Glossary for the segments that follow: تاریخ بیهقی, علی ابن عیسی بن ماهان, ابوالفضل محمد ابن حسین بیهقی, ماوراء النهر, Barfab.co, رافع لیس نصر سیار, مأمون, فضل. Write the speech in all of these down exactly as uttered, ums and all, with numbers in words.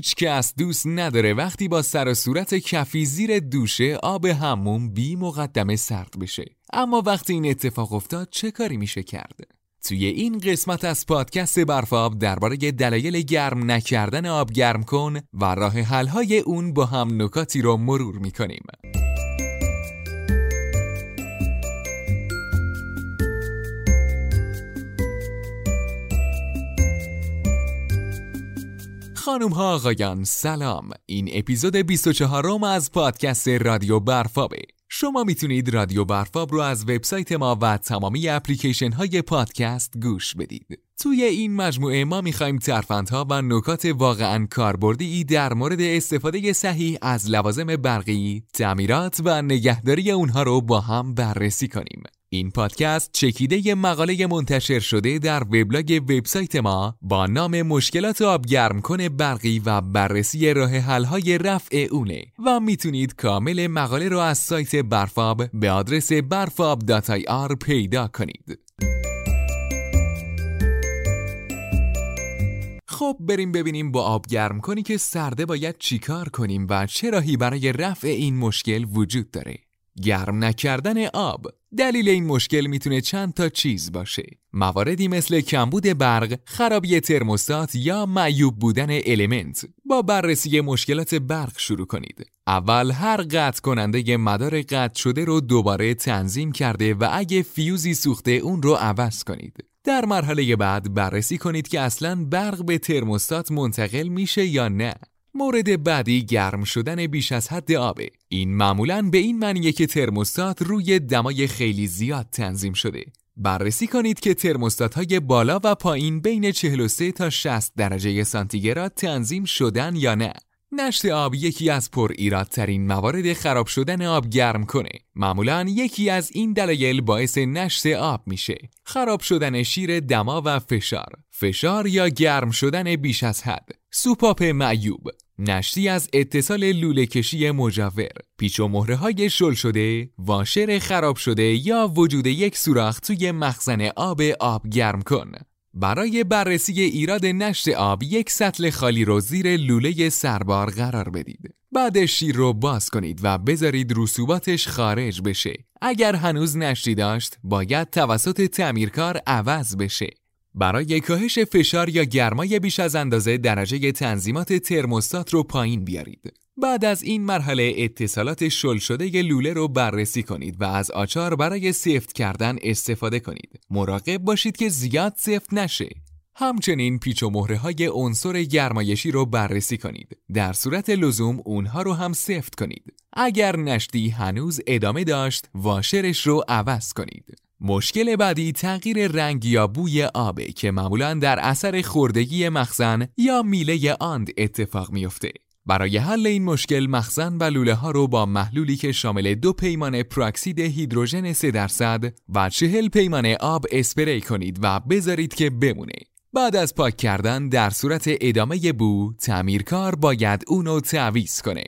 هیچ کس دوست نداره وقتی با سر و صورت کفی زیر دوشه آب حموم بی مقدمه سرد بشه. اما وقتی این اتفاق افتاد چه کاری میشه کرده؟ توی این قسمت از پادکست برفاب درباره دلایل گرم نکردن آب گرم کن و راه حل‌های اون با هم نکاتی رو مرور میکنیم. خانم ها آقایان سلام، این اپیزود بیست و چهارم از پادکست رادیو برفابه. شما میتونید رادیو برفاب رو از وبسایت ما و تمامی اپلیکیشن های پادکست گوش بدید. توی این مجموعه ما میخوایم ترفندها و نکات واقعا کاربردی در مورد استفاده صحیح از لوازم برقی، تعمیرات و نگهداری اونها رو با هم بررسی کنیم. این پادکست چکیده ی مقاله منتشر شده در وبلاگ وبسایت ما با نام مشکلات آب گرم کن برقی و بررسی راه حل‌های رفع اونه و میتونید کامل مقاله رو از سایت برفاب به آدرس برفاب دات آی آر پیدا کنید. خب بریم ببینیم با آب گرم کنی که سرده باید چیکار کنیم و چه راهی برای رفع این مشکل وجود داره. گرم نکردن آب. دلیل این مشکل میتونه چند تا چیز باشه. مواردی مثل کمبود برق، خرابی ترموستات یا معیوب بودن المنت. با بررسی مشکلات برق شروع کنید. اول هر قطع کننده مدار قطع شده رو دوباره تنظیم کرده و اگه فیوزی سوخته اون رو عوض کنید. در مرحله بعد بررسی کنید که اصلاً برق به ترموستات منتقل میشه یا نه. مورد بعدی گرم شدن بیش از حد آبه. این معمولاً به این معنیه که ترموستات روی دمای خیلی زیاد تنظیم شده. بررسی کنید که ترموستات‌های بالا و پایین بین چهل و سه تا شصت درجه سانتیگراد تنظیم شدن یا نه. نشت آب یکی از پر ایرادترین موارد خراب شدن آب گرم کنه. معمولاً یکی از این دلایل باعث نشت آب میشه. خراب شدن شیر دما و فشار. فشار یا گرم شدن بیش از حد. سوپاپ معیوب. نشتی از اتصال لوله کشی مجاور. پیچ و مهره های شل شده، واشر خراب شده یا وجود یک سوراخ توی مخزن آب آب گرم کن. برای بررسی ایراد نشت آب یک سطل خالی رو زیر لوله سربار قرار بدید. بعد شیر رو باز کنید و بذارید رسوباتش خارج بشه. اگر هنوز نشتی داشت باید توسط تعمیرکار عوض بشه. برای کاهش فشار یا گرمای بیش از اندازه درجه تنظیمات ترموستات رو پایین بیارید. بعد از این مرحله اتصالات شل شده ی لوله رو بررسی کنید و از آچار برای سفت کردن استفاده کنید. مراقب باشید که زیاد سفت نشه. همچنین پیچ و مهره های عنصر گرمایشی رو بررسی کنید. در صورت لزوم اونها رو هم سفت کنید. اگر نشتی هنوز ادامه داشت، واشرش رو عوض کنید. مشکل بعدی تغییر رنگ یا بوی آبه که معمولاً در اثر خوردگی مخزن یا میله آند اتفاق میفته. برای حل این مشکل مخزن و لوله ها رو با محلولی که شامل دو پیمان پراکسید هیدروژن سه درصد و چهل پیمان آب اسپری کنید و بذارید که بمونه. بعد از پاک کردن در صورت ادامه بو، تعمیرکار باید اونو تعویض کنه.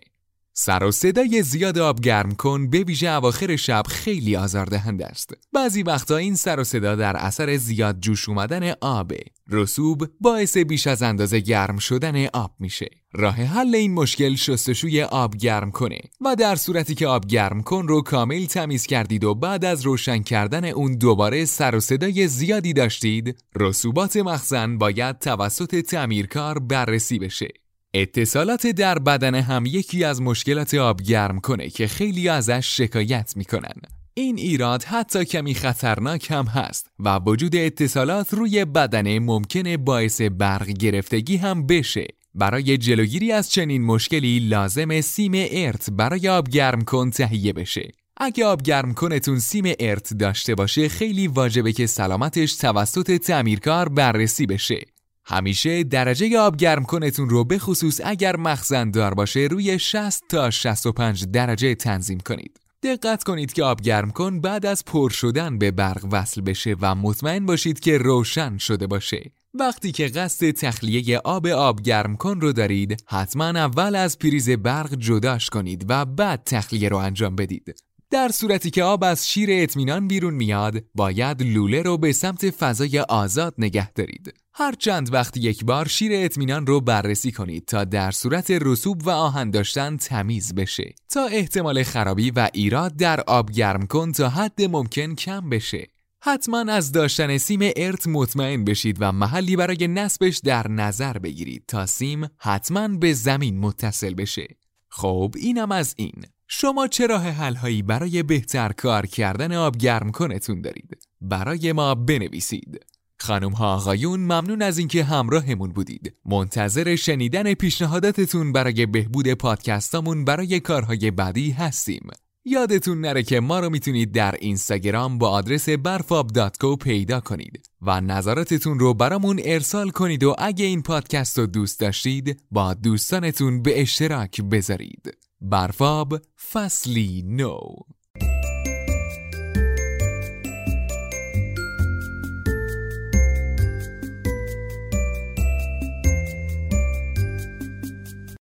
سر و صدای زیاد آب گرم کن به ویژه اواخر شب خیلی آزاردهنده است. بعضی وقتا این سر و صدا در اثر زیاد جوش اومدن آبه. رسوب باعث بیش از اندازه گرم شدن آب میشه. راه حل این مشکل شستشوی آب گرم کنه و در صورتی که آب گرم کن رو کامل تمیز کردید و بعد از روشن کردن اون دوباره سر و صدای زیادی داشتید، رسوبات مخزن باید توسط تعمیرکار بررسی بشه. اتصالات در بدن هم یکی از مشکلات آب گرم کنه که خیلی ازش شکایت میکنن. این ایراد حتی کمی خطرناک هم هست و وجود اتصالات روی بدن ممکنه باعث برق گرفتگی هم بشه. برای جلوگیری از چنین مشکلی لازم سیم ارت برای آب گرم کن تهیه بشه. اگه آب گرم کنتون سیم ارت داشته باشه خیلی واجبه که سلامتش توسط تعمیرکار بررسی بشه. همیشه درجه آب گرم کنتون رو به خصوص اگر مخزن دار باشه روی شصت تا شصت و پنج درجه تنظیم کنید. دقت کنید که آب گرم کن بعد از پر شدن به برق وصل بشه و مطمئن باشید که روشن شده باشه. وقتی که قصد تخلیه آب آب گرم کن رو دارید حتما اول از پریز برق جداش کنید و بعد تخلیه رو انجام بدید. در صورتی که آب از شیر اطمینان بیرون میاد، باید لوله رو به سمت فضای آزاد نگه دارید. هر چند وقت یک بار شیر اطمینان رو بررسی کنید تا در صورت رسوب و آهن داشتن تمیز بشه، تا احتمال خرابی و ایراد در آب گرم کن تا حد ممکن کم بشه. حتما از داشتن سیم ارت مطمئن بشید و محلی برای نصبش در نظر بگیرید تا سیم حتما به زمین متصل بشه. خب اینم از این. شما چه راه حل‌هایی برای بهتر کار کردن آب گرم کنتون دارید؟ برای ما بنویسید. خانم ها آقایون، ممنون از اینکه همراهمون بودید. منتظر شنیدن پیشنهاداتتون برای بهبود پادکستامون برای کارهای بعدی هستیم. یادتون نره که ما رو میتونید در اینستاگرام با آدرس برفاب دات کو پیدا کنید و نظراتتون رو برامون ارسال کنید و اگه این پادکست رو دوست داشتید با دوستانتون به اشتراک بذارید. برفاب فصلی نو.